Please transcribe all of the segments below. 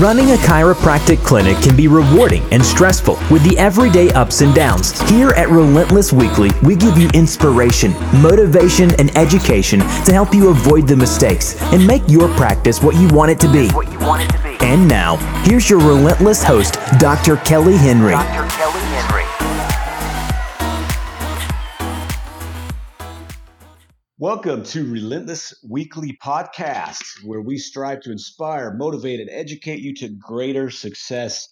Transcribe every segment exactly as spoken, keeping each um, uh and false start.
Running a chiropractic clinic can be rewarding and stressful with the everyday ups and downs. Here at Relentless Weekly, we give you inspiration, motivation, and education to help you avoid the mistakes and make your practice what you want it to be. What you want it to be. And now, here's your relentless host, Doctor Kelly Henry. Doctor Kelly Henry. Welcome to Relentless Weekly Podcast, where we strive to inspire, motivate, and educate you to greater success.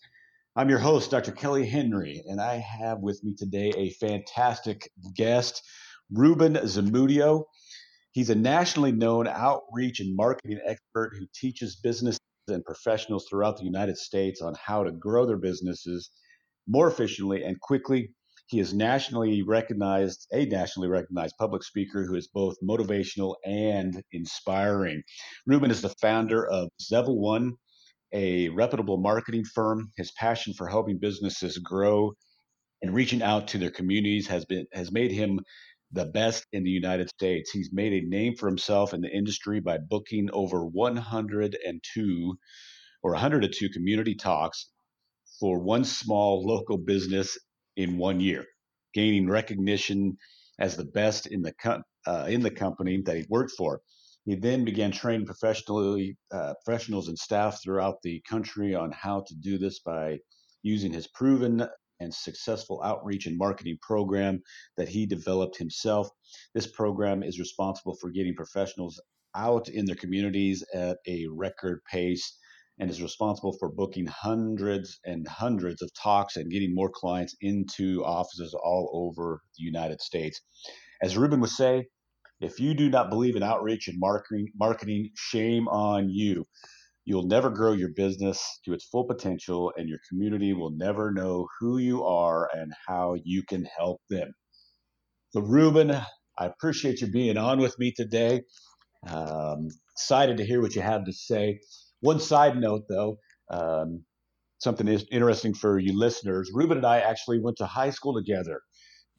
I'm your host, Doctor Kelly Henry, and I have with me today a fantastic guest, Ruben Zamudio. He's a nationally known outreach and marketing expert who teaches businesses and professionals throughout the United States on how to grow their businesses more efficiently and quickly. He is nationally recognized, a nationally recognized public speaker who is both motivational and inspiring. Ruben is the founder of Zevil One, a reputable marketing firm. His passion for helping businesses grow and reaching out to their communities has been has made him the best in the United States. He's made a name for himself in the industry by booking over one hundred two or one hundred two community talks for one small local business in one year, gaining recognition as the best in the com- uh, in the company that he worked for. He then began training professionally uh, professionals and staff throughout the country on how to do this by using his proven and successful outreach and marketing program that he developed himself. This program is responsible for getting professionals out in their communities at a record pace and is responsible for booking hundreds and hundreds of talks and getting more clients into offices all over the United States. As Ruben would say, if you do not believe in outreach and marketing, marketing, shame on you. You'll never grow your business to its full potential, and your community will never know who you are and how you can help them. So Ruben, I appreciate you being on with me today. Um, excited to hear what you have to say. One side note, though, um, something is interesting for you listeners. Ruben and I actually went to high school together.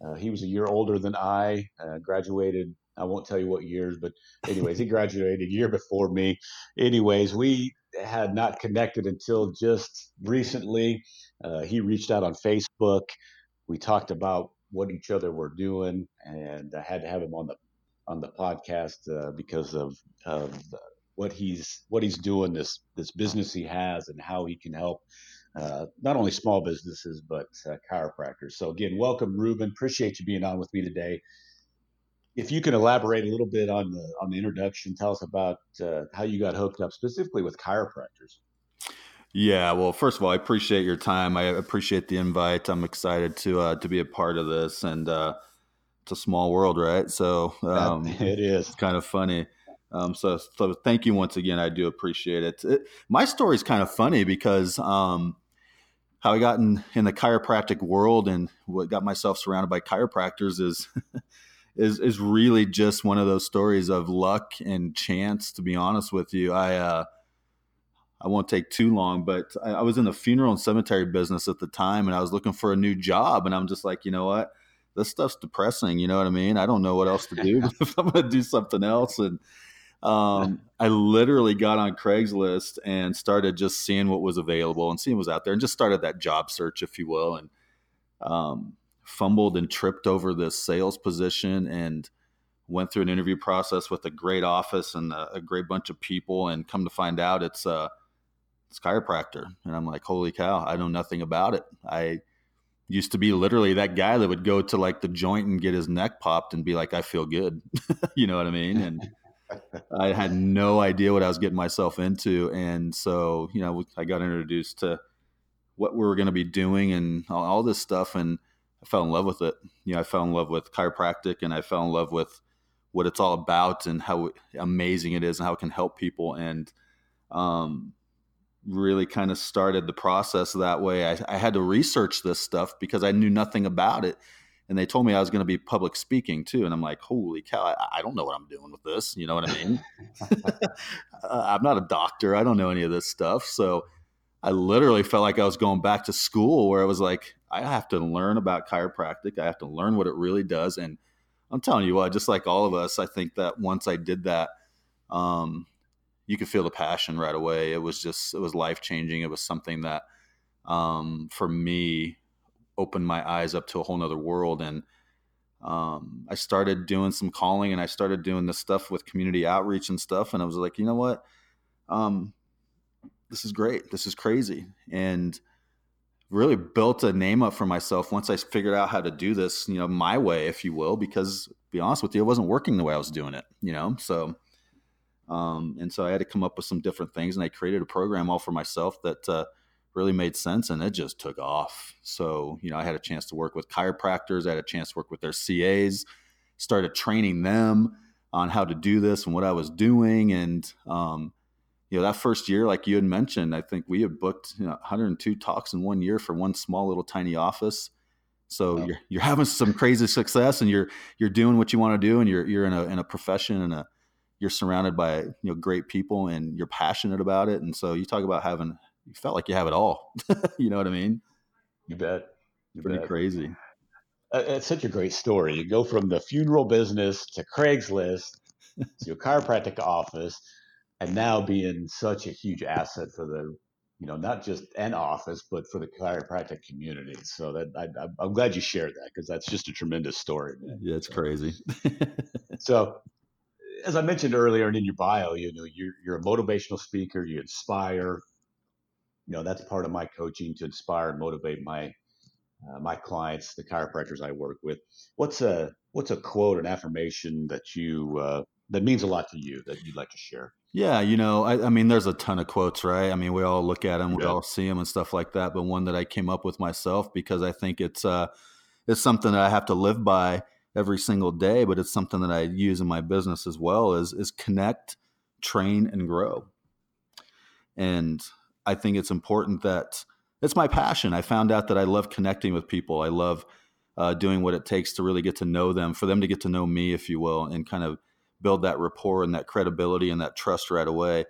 Uh, he was a year older than I, uh, graduated. I won't tell you what years, but anyways, he graduated a year before me. Anyways, we had not connected until just recently. Uh, he reached out on Facebook. We talked about what each other were doing, and I had to have him on the on the podcast uh, because of of. The, what he's what he's doing, this this business he has, and how he can help uh, not only small businesses, but uh, chiropractors. So again, welcome, Ruben. Appreciate you being on with me today. If you can elaborate a little bit on the on the introduction, tell us about uh, how you got hooked up specifically with chiropractors. Yeah, well, first of all, I appreciate your time. I appreciate the invite. I'm excited to uh, to be a part of this, and uh, it's a small world, right? So um, it is. It's kind of funny. Um, so, so thank you once again. I do appreciate it. it my story is kind of funny because um, how I got in, in the chiropractic world and what got myself surrounded by chiropractors is is is really just one of those stories of luck and chance. To be honest with you, I uh, I won't take too long, but I, I was in the funeral and cemetery business at the time, and I was looking for a new job, and I'm just like, you know what, this stuff's depressing. You know what I mean? I don't know what else to do if I'm going to do something else. And Um, I literally got on Craigslist and started just seeing what was available and seeing what was out there and just started that job search, if you will, and um, fumbled and tripped over this sales position and went through an interview process with a great office and a, a great bunch of people, and come to find out it's a, uh, it's chiropractor. And I'm like, holy cow, I know nothing about it. I used to be literally that guy that would go to like the joint and get his neck popped and be like, I feel good. You know what I mean? And I had no idea what I was getting myself into. And so, you know, I got introduced to what we were going to be doing and all, all this stuff. And I fell in love with it. You know, I fell in love with chiropractic, and I fell in love with what it's all about and how amazing it is and how it can help people. And, um, really kind of started the process that way. I, I had to research this stuff because I knew nothing about it. And they told me I was going to be public speaking too. And I'm like, holy cow, I, I don't know what I'm doing with this. You know what I mean? I'm not a doctor. I don't know any of this stuff. So I literally felt like I was going back to school where I was like, I have to learn about chiropractic. I have to learn what it really does. And I'm telling you what, just like all of us, I think that once I did that, um, you could feel the passion right away. It was just, it was life-changing. It was something that, um, for me, opened my eyes up to a whole nother world. And, um, I started doing some calling, and I started doing this stuff with community outreach and stuff. And I was like, you know what? Um, this is great. This is crazy. And really built a name up for myself once I figured out how to do this, you know, my way, if you will, because to be honest with you, it wasn't working the way I was doing it, you know? So, um, and so I had to come up with some different things, and I created a program all for myself that, uh, really made sense, and it just took off. So, you know, I had a chance to work with chiropractors. I had a chance to work with their C As, started training them on how to do this and what I was doing. And, um, you know, that first year, like you had mentioned, I think we had booked, you know, one hundred two talks in one year for one small little tiny office. So oh. you're, you're having some crazy success, and you're, you're doing what you want to do. And you're, you're in a, in a profession, and a, you're surrounded by, you know, great people, and you're passionate about it. And so you talk about having, you felt like you have it all. You know what I mean? You bet. You Pretty bet. Crazy. Uh, it's such a great story. You go from the funeral business to Craigslist to your chiropractic office, and now being such a huge asset for the, you know, not just an office, but for the chiropractic community. So that I, I'm glad you shared that, because that's just a tremendous story, man. Yeah, it's so crazy. So, as I mentioned earlier, and in your bio, you know, you're, you're a motivational speaker. You inspire. You know, that's part of my coaching, to inspire and motivate my uh, my clients, the chiropractors I work with. What's a what's a quote, an affirmation that you uh, that means a lot to you that you'd like to share? Yeah, you know, I, I mean, there's a ton of quotes, right? I mean, we all look at them, we yeah. all see them and stuff like that. But one that I came up with myself, because I think it's uh, it's something that I have to live by every single day, but it's something that I use in my business as well, is is connect, train, and grow. And I think it's important that it's my passion. I found out that I love connecting with people. I love uh, doing what it takes to really get to know them, for them to get to know me, if you will, and kind of build that rapport and that credibility and that trust right away.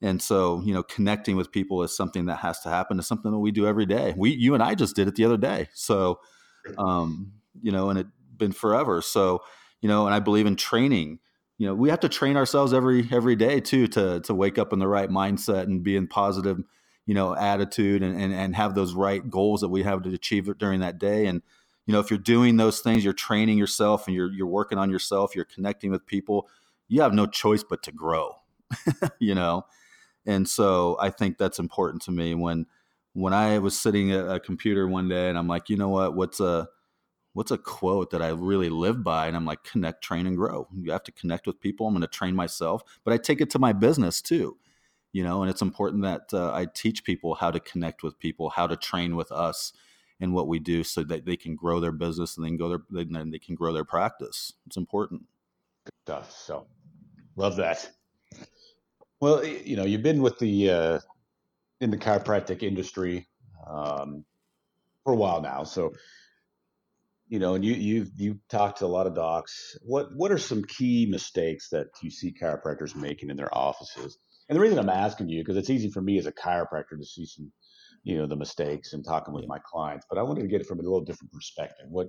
And so, you know, connecting with people is something that has to happen. It's something that we do every day. We, you and I just did it the other day. So, um, you know, and it's been forever. So, you know, and I believe in training. You know, we have to train ourselves every, every day too, to, to wake up in the right mindset and be in positive, you know, attitude, and, and, and have those right goals that we have to achieve during that day. And, you know, if you're doing those things, you're training yourself, and you're, you're working on yourself, you're connecting with people, you have no choice but to grow, you know? And so I think that's important to me. When, when I was sitting at a computer one day, and I'm like, you know what, what's a, what's a quote that I really live by? And I'm like, connect, train, and grow. You have to connect with people. I'm going to train myself, but I take it to my business too, you know, and it's important that uh, I teach people how to connect with people, how to train with us and what we do, so that they can grow their business, and then go their, then they can grow their practice. It's important. Good stuff. So love that. Well, you know, you've been with the, uh, in the chiropractic industry um, for a while now. So, you know, and you you you talked to a lot of docs. What what are some key mistakes that you see chiropractors making in their offices? And the reason I'm asking you, because it's easy for me as a chiropractor to see some, you know, the mistakes and talking with my clients, but I wanted to get it from a little different perspective. What,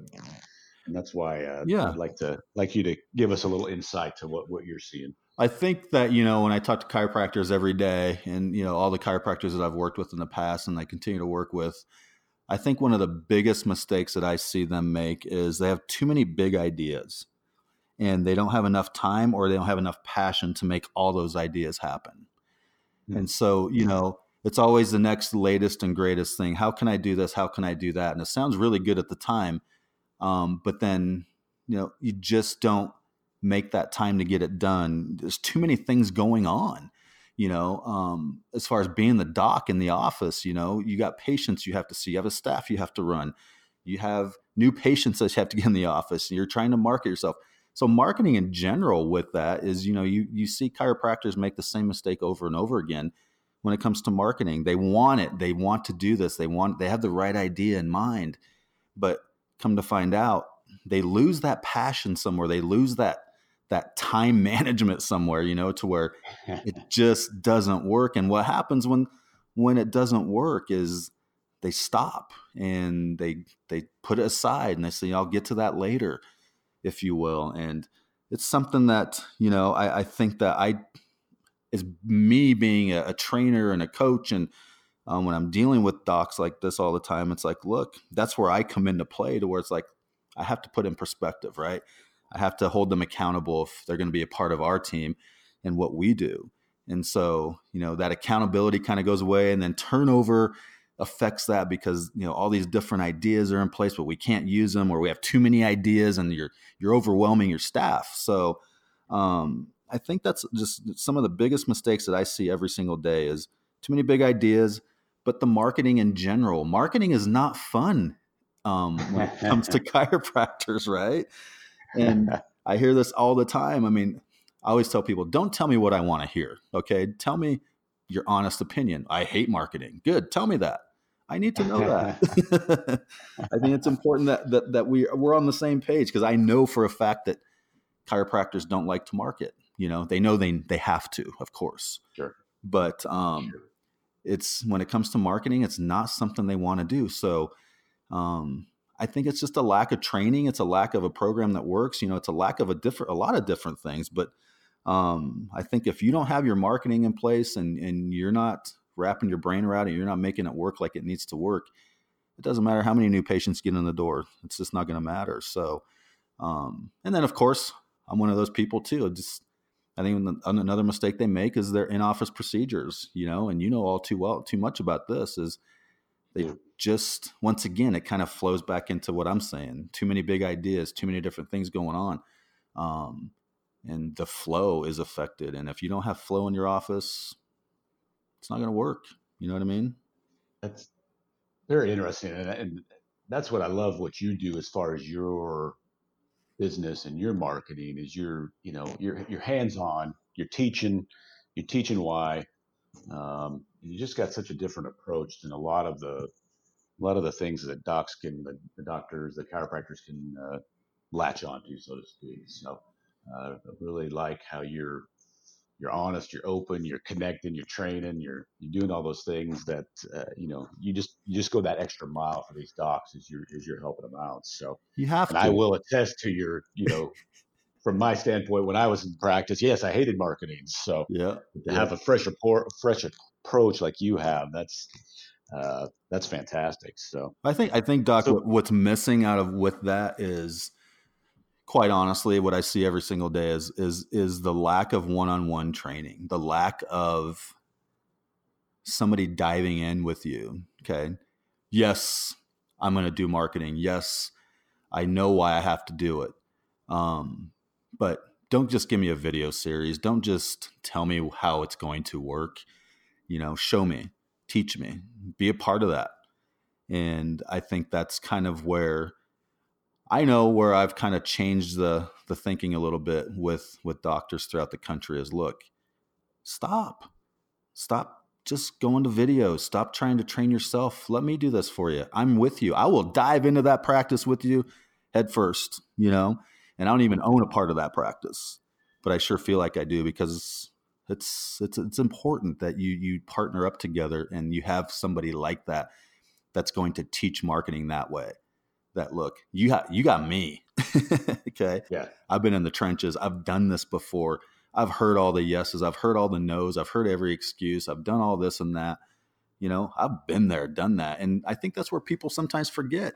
and that's why uh, yeah. I'd like to like you to give us a little insight to what what you're seeing. I think that, you know, when I talk to chiropractors every day, and you know, all the chiropractors that I've worked with in the past and I continue to work with, I think one of the biggest mistakes that I see them make is they have too many big ideas, and they don't have enough time, or they don't have enough passion to make all those ideas happen. Yeah. And so, you know, it's always the next latest and greatest thing. How can I do this? How can I do that? And it sounds really good at the time. Um, but then, you know, you just don't make that time to get it done. There's too many things going on. You know, um, as far as being the doc in the office, you know, you got patients you have to see, you have a staff you have to run, you have new patients that you have to get in the office, and you're trying to market yourself. So marketing in general with that is, you know, you, you see chiropractors make the same mistake over and over again when it comes to marketing. They want it. They want to do this. They want, they have the right idea in mind, but come to find out, they lose that passion somewhere. They lose that that time management somewhere, you know, to where it just doesn't work. And what happens when, when it doesn't work is they stop and they, they put it aside and they say, I'll get to that later, if you will. And it's something that, you know, I, I think that I, is me being a, a trainer and a coach. And um, when I'm dealing with docs like this all the time, it's like, look, that's where I come into play, to where it's like, I have to put in perspective, right? I have to hold them accountable if they're going to be a part of our team and what we do. And so, you know, that accountability kind of goes away, and then turnover affects that, because, you know, all these different ideas are in place, but we can't use them, or we have too many ideas and you're, you're overwhelming your staff. So, um, I think that's just some of the biggest mistakes that I see every single day, is too many big ideas. But the marketing in general, marketing is not fun, um, when it comes to chiropractors, right? And I hear this all the time. I mean, I always tell people, don't tell me what I want to hear. Okay. Tell me your honest opinion. I hate marketing. Good. Tell me that. I need to know that. I think it's important that, that, that we we're on the same page, because I know for a fact that chiropractors don't like to market. You know, they know they, they have to, of course, sure. But, um, sure. It's when it comes to marketing, it's not something they want to do. So, um, I think it's just a lack of training. It's a lack of a program that works. You know, it's a lack of a different, a lot of different things. But um, I think if you don't have your marketing in place, and, and you're not wrapping your brain around it, you're not making it work like it needs to work, it doesn't matter how many new patients get in the door. It's just not going to matter. So, um, and then of course, I'm one of those people too. Just, I think another mistake they make is their in-office procedures, you know, and you know all too well, too much about this is they yeah. just, once again, it kind of flows back into what I'm saying. Too many big ideas, too many different things going on. Um, and the flow is affected. And if you don't have flow in your office, it's not going to work. You know what I mean? That's very interesting. And, and that's what I love what you do as far as your business and your marketing is you're, you know, you're, you're hands-on, you're teaching, you're teaching why. Um, you just got such a different approach than a lot of the, a lot of the things that docs can, the, the doctors, the chiropractors can uh, latch onto, so to speak. So uh, I really like how you're you're honest, you're open, you're connecting, you're training, you're you're doing all those things that uh, you know you just you just go that extra mile for these docs as you're as you're helping them out. So you have and to. I will attest to your you know. From my standpoint, when I was in practice, yes, I hated marketing. So yeah, to yeah. have a fresh report, fresh approach like you have, that's uh, that's fantastic. So I think I think Doc, so, what's missing out of with that is, quite honestly, what I see every single day is is is the lack of one-on-one training, the lack of somebody diving in with you. Okay, yes, I'm going to do marketing. Yes, I know why I have to do it. Um, But don't just give me a video series. Don't just tell me how it's going to work. You know, show me, teach me, be a part of that. And I think that's kind of where I know where I've kind of changed the the thinking a little bit with, with doctors throughout the country is, look, stop, stop just going to videos. Stop trying to train yourself. Let me do this for you. I'm with you. I will dive into that practice with you head first, you know. And I don't even own a part of that practice, but I sure feel like I do, because it's it's it's important that you you partner up together and you have somebody like that that's going to teach marketing that way. That look, you got you got me, okay? Yeah, I've been in the trenches. I've done this before. I've heard all the yeses. I've heard all the nos. I've heard every excuse. I've done all this and that. You know, I've been there, done that, and I think that's where people sometimes forget.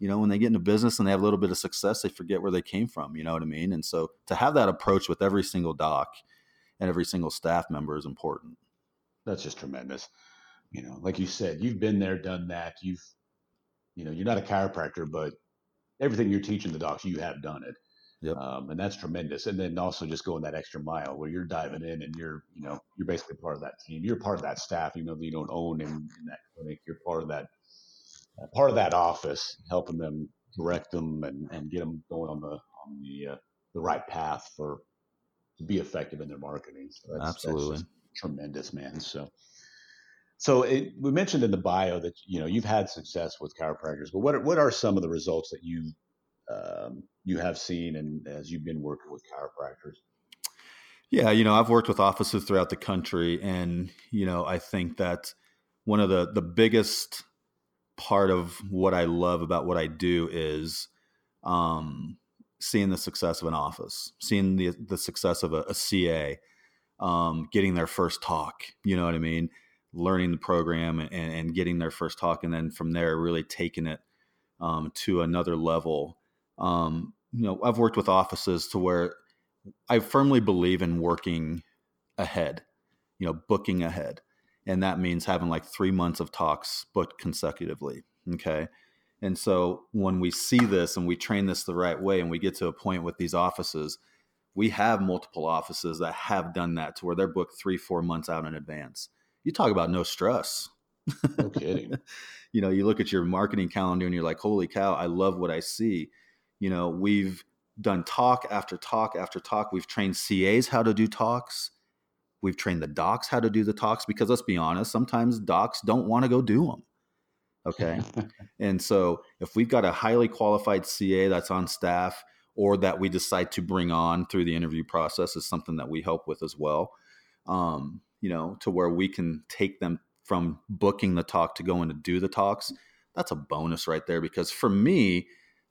You know, when they get into business and they have a little bit of success, they forget where they came from. You know what I mean? And so to have that approach with every single doc and every single staff member is important. That's just tremendous. You know, like you said, you've been there, done that. You've, you know, you're not a chiropractor, but everything you're teaching the docs, you have done it. Yep. Um, and that's tremendous. And then also just going that extra mile where you're diving in and you're, you know, you're basically part of that team. You're part of that staff, even though you don't own in, in that clinic. You're part of that. Uh, part of that office, helping them direct them and, and get them going on the on the uh, the right path for to be effective in their marketing. So that's, absolutely, that's tremendous, man. So, so it, we mentioned in the bio that you know you've had success with chiropractors, but what are, what are some of the results that you um, you have seen and as you've been working with chiropractors? Yeah, you know I've worked with offices throughout the country, and you know I think that one of the the biggest part of what I love about what I do is um, seeing the success of an office, seeing the the success of a, a C A, um, getting their first talk, you know what I mean? Learning the program and, and getting their first talk. And then from there, really taking it um, to another level. Um, you know, I've worked with offices to where I firmly believe in working ahead, you know, booking ahead. And that means having like three months of talks booked consecutively. Okay. And so when we see this and we train this the right way, and we get to a point with these offices, we have multiple offices that have done that to where they're booked three, four months out in advance. You talk about no stress. No kidding. You know, you look at your marketing calendar and you're like, holy cow, I love what I see. You know, we've done talk after talk after talk. We've trained C As how to do talks. We've trained the docs how to do the talks, because let's be honest, sometimes docs don't want to go do them. Okay. And so if we've got a highly qualified C A that's on staff, or that we decide to bring on through the interview process, is something that we help with as well. Um, you know, to where we can take them from booking the talk to going to do the talks. That's a bonus right there, because for me,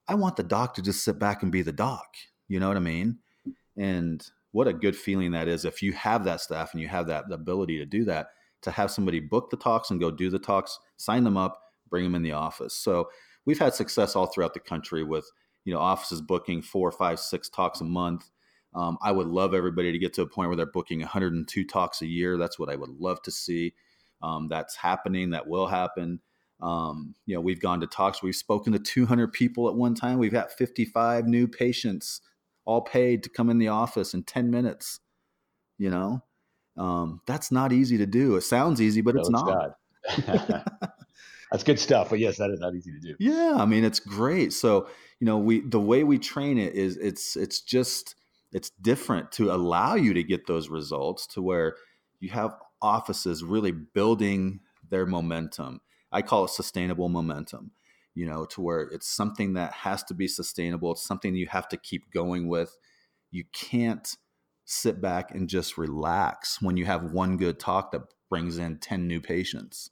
I want the doc to just sit back and be the doc. You know what I mean? And what a good feeling that is, if you have that staff and you have that ability to do that, to have somebody book the talks and go do the talks, sign them up, bring them in the office. So we've had success all throughout the country with, you know, offices booking four, five, six talks a month. Um, I would love everybody to get to a point where they're booking one hundred two talks a year. That's what I would love to see. Um, that's happening. That will happen. Um, you know, we've gone to talks. We've spoken to two hundred people at one time. We've got fifty-five new patients all paid to come in the office in ten minutes. You know, um, that's not easy to do. It sounds easy, but no, it's, it's not. not. That's good stuff. But yes, that is not easy to do. Yeah. I mean, it's great. So, you know, we, the way we train it is it's, it's just, it's different to allow you to get those results to where you have offices really building their momentum. I call it sustainable momentum, you know, to where it's something that has to be sustainable. It's something you have to keep going with. You can't sit back and just relax when you have one good talk that brings in ten new patients.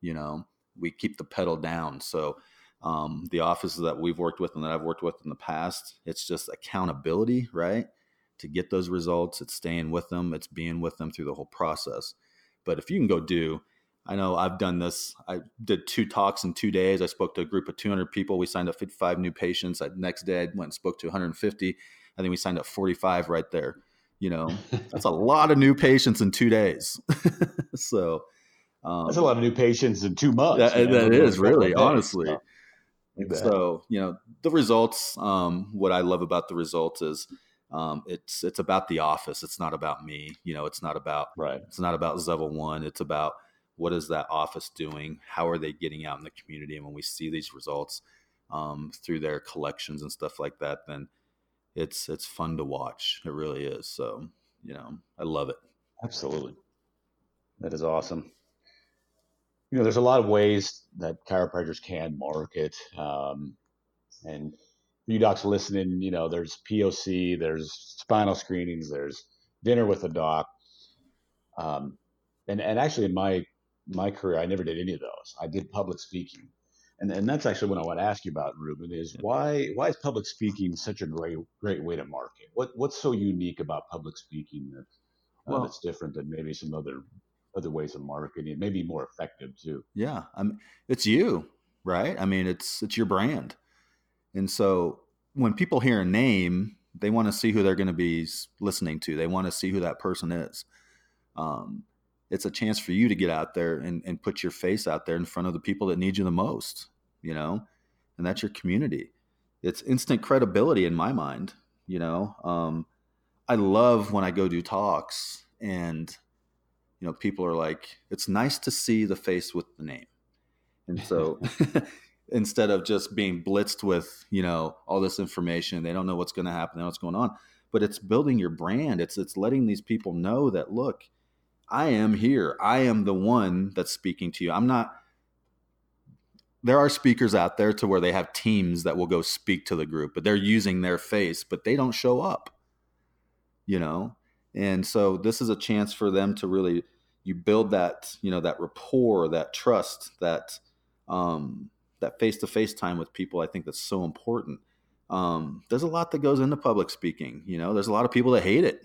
You know, we keep the pedal down. So um, the offices that we've worked with and that I've worked with in the past, it's just accountability, right? To get those results, it's staying with them. It's being with them through the whole process. But if you can go do, I know I've done this. I did two talks in two days. I spoke to a group of two hundred people. We signed up fifty-five new patients. I, next day I went and spoke to one hundred fifty. I think we signed up forty-five right there. You know, that's a lot of new patients in two days. So Um, that's a lot of new patients in two months. That, you know, that is really, honestly. So, and so, you know, the results, um, what I love about the results is um, it's, it's about the office. It's not about me. You know, it's not about, right. It's not about Zevil One. It's about what is that office doing? How are they getting out in the community? And when we see these results um, through their collections and stuff like that, then it's, it's fun to watch. It really is. So, you know, I love it. Absolutely. That is awesome. You know, there's a lot of ways that chiropractors can market. Um, and for you docs listening, you know, there's P O C, there's spinal screenings, there's dinner with a doc. Um, and, and actually in my, my career, I never did any of those. I did public speaking. And and that's actually what I want to ask you about, Ruben, is why, why is public speaking such a great, great way to market? What, what's so unique about public speaking that, uh, well, that's different than maybe some other other ways of marketing? It may be more effective too. Yeah. I mean, it's you, right? I mean, it's, it's your brand. And so when people hear a name, they want to see who they're going to be listening to. They want to see who that person is. Um, it's a chance for you to get out there and, and put your face out there in front of the people that need you the most, you know, and that's your community. It's instant credibility in my mind. You know, um, I love when I go do talks and, you know, people are like, it's nice to see the face with the name. And so instead of just being blitzed with, you know, all this information, they don't know what's going to happen, they don't know what's going on, but it's building your brand. It's, it's letting these people know that, look, I am here. I am the one that's speaking to you. I'm not, there are speakers out there to where they have teams that will go speak to the group, but they're using their face, but they don't show up, you know? And so this is a chance for them to really, you build that, you know, that rapport, that trust, that, um, that face-to-face time with people. I think that's so important. Um, there's a lot that goes into public speaking. You know, there's a lot of people that hate it.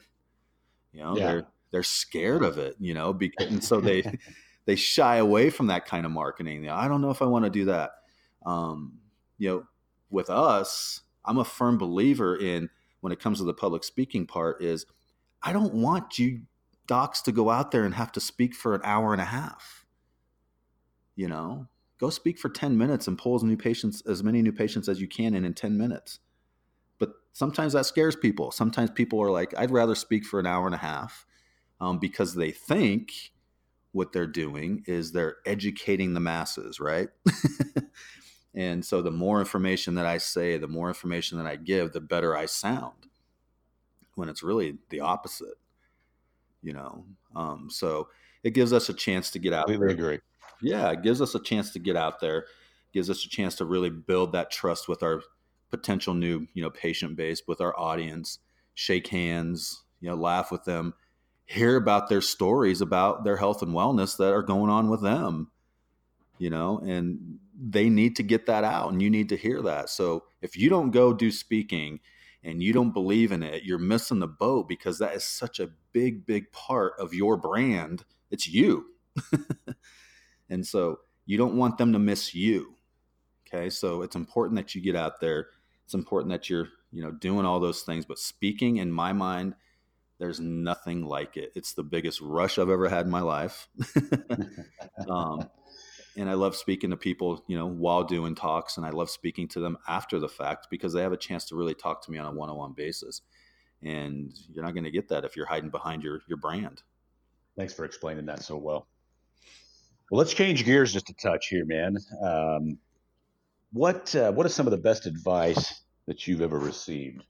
You know, yeah. they're, they're scared of it, you know, because, and so they, they shy away from that kind of marketing. You know, I don't know if I want to do that. Um, you know, with us, I'm a firm believer in, when it comes to the public speaking part, is I don't want you docs to go out there and have to speak for an hour and a half, you know, go speak for ten minutes and pull as new patients, as many new patients as you can in, in ten minutes. But sometimes that scares people. Sometimes people are like, I'd rather speak for an hour and a half um, because they think what they're doing is they're educating the masses, right? And so the more information that I say, the more information that I give, the better I sound, when it's really the opposite, you know? Um, so it gives us a chance to get out. We there. Agree. Yeah. It gives us a chance to get out there, gives us a chance to really build that trust with our potential new, you know, patient base, with our audience, shake hands, you know, laugh with them, hear about their stories about their health and wellness that are going on with them, you know, and they need to get that out, and you need to hear that. So if you don't go do speaking and you don't believe in it, you're missing the boat, because that is such a big, big part of your brand. It's you. And so you don't want them to miss you. Okay. So it's important that you get out there. It's important that you're, you know, doing all those things, but speaking, in my mind, there's nothing like it. It's the biggest rush I've ever had in my life. um, And I love speaking to people, you know, while doing talks, and I love speaking to them after the fact, because they have a chance to really talk to me on a one-on-one basis. And you're not going to get that if you're hiding behind your, your brand. Thanks for explaining that so well. Well, let's change gears just a touch here, man. Um, what, uh, what is some of the best advice that you've ever received?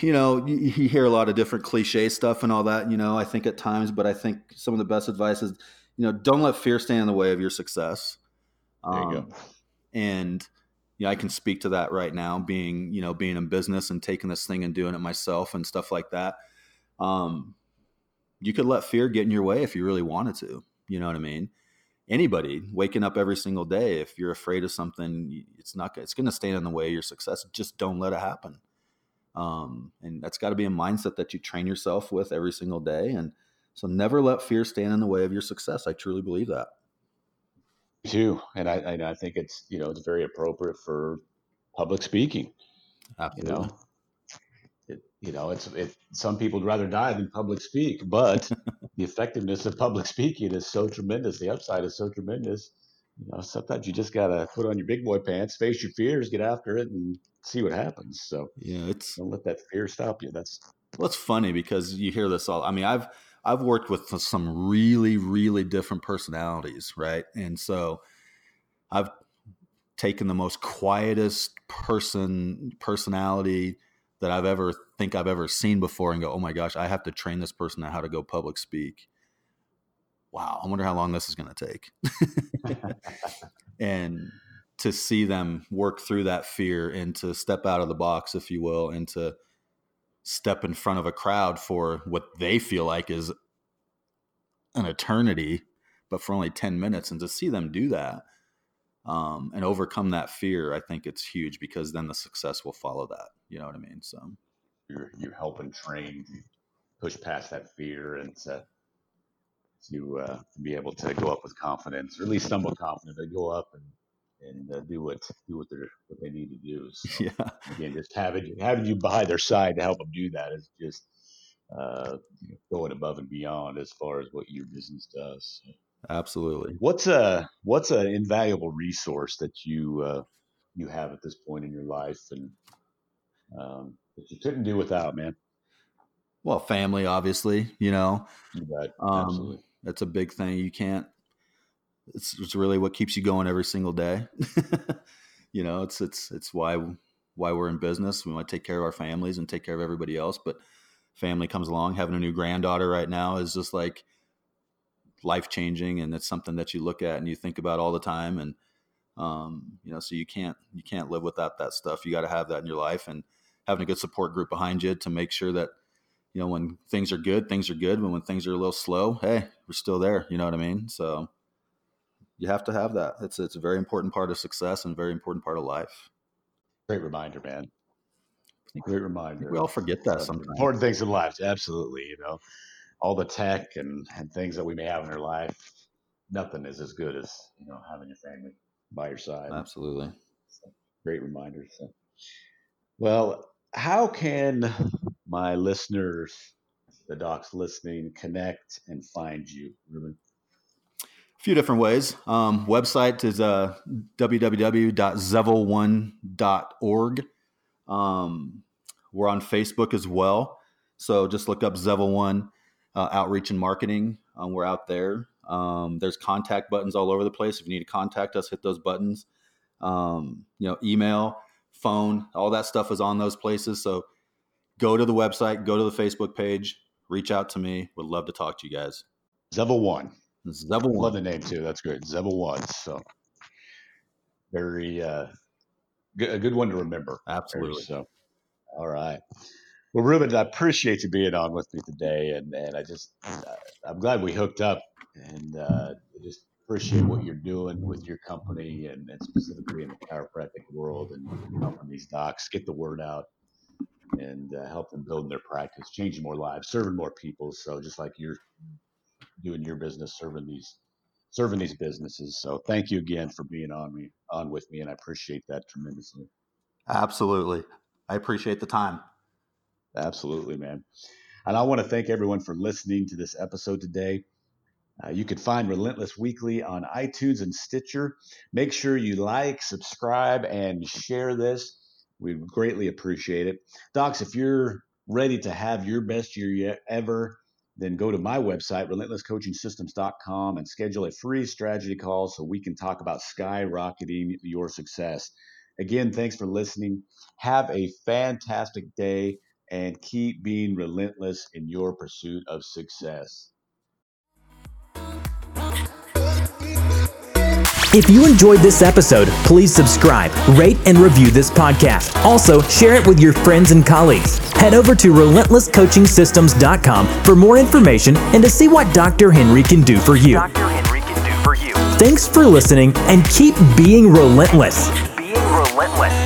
You know, you, you hear a lot of different cliche stuff and all that, you know, I think at times, but I think some of the best advice is, you know, don't let fear stand in the way of your success. There you um, go. And, you know, I can speak to that right now, being, you know, being in business and taking this thing and doing it myself and stuff like that. Um, you could let fear get in your way if you really wanted to, you know what I mean? Anybody waking up every single day, if you're afraid of something, it's not, it's going to stand in the way of your success. Just don't let it happen. Um, and that's got to be a mindset that you train yourself with every single day. And, so never let fear stand in the way of your success. I truly believe that. Me too. And I, and I think it's, you know, it's very appropriate for public speaking. Absolutely. You know, it, you know, it's, it, some people would rather die than public speak, but the effectiveness of public speaking is so tremendous. The upside is so tremendous. You know, sometimes you just got to put on your big boy pants, face your fears, get after it, and see what happens. So yeah, it's, don't let that fear stop you. That's, well, it's funny because you hear this all. I mean, I've, I've worked with some really, really different personalities, right? And so I've taken the most quietest person personality that I've ever think I've ever seen before and go, oh my gosh, I have to train this person on how to go public speak. Wow. I wonder how long this is going to take. And to see them work through that fear and to step out of the box, if you will, and to step in front of a crowd for what they feel like is an eternity, but for only ten minutes, and to see them do that um, and overcome that fear, I think it's huge, because then the success will follow that. You know what I mean? So you're, you're helping train, push past that fear, and to, to uh, be able to go up with confidence, or at least somewhat confident, to go up and, and uh, do what do what they what they need to do. So, yeah. Again, just having having you by their side to help them do that is just uh, going above and beyond as far as what your business does. Absolutely. What's a what's an invaluable resource that you uh, you have at this point in your life, and um, that you couldn't do without, man? Well, family, obviously. You know, you bet. Absolutely. Um, that's a big thing. You can't. It's, it's really what keeps you going every single day. You know, it's, it's, it's why, why we're in business. We want to take care of our families and take care of everybody else, but family comes along. Having a new granddaughter right now is just like life changing. And it's something that you look at and you think about all the time. And, um, you know, so you can't, you can't live without that stuff. You got to have that in your life, and having a good support group behind you to make sure that, you know, when things are good, things are good. But when things are a little slow, hey, we're still there. You know what I mean? So you have to have that. It's it's a very important part of success and a very important part of life. Great reminder, man. Great reminder. We all forget that sometimes. Important things in life, absolutely. You know, all the tech and, and things that we may have in our life, nothing is as good as, you know, having your family by your side. Absolutely. So, great reminder. So. Well, how can my listeners, the docs listening, connect and find you, Ruben? A few different ways. Um, website is uh, w w w dot zevil one dot org. Um, we're on Facebook as well. So just look up Zevil One uh, Outreach and Marketing. Um, we're out there. Um, there's contact buttons all over the place. If you need to contact us, hit those buttons. Um, you know, email, phone, all that stuff is on those places. So go to the website, go to the Facebook page, reach out to me. Would love to talk to you guys. Zevil One. Zevil One. I love the name too. That's great. Zevil One. So very uh, good, a good one to remember. Absolutely. So, all right. Well, Ruben, I appreciate you being on with me today, and, and I just I'm glad we hooked up, and uh, just appreciate what you're doing with your company, and, and specifically in the chiropractic world, and helping these docs get the word out and uh, help them build their practice, changing more lives, serving more people. So just like you're doing your business, serving these serving these businesses. So thank you again for being on me on with me, and I appreciate that tremendously. Absolutely, I appreciate the time. Absolutely, man. And I want to thank everyone for listening to this episode today. Uh, you can find Relentless Weekly on iTunes and Stitcher. Make sure you like, subscribe, and share this. We greatly appreciate it. Docs, if you're ready to have your best year yet ever, then go to my website, relentless coaching systems dot com, and schedule a free strategy call so we can talk about skyrocketing your success. Again, thanks for listening. Have a fantastic day, and keep being relentless in your pursuit of success. If you enjoyed this episode, please subscribe, rate, and review this podcast. Also, share it with your friends and colleagues. Head over to relentless coaching systems dot com for more information and to see what Doctor Henry can do for you. Doctor Henry can do for you. Thanks for listening, and keep being relentless. Keep being relentless.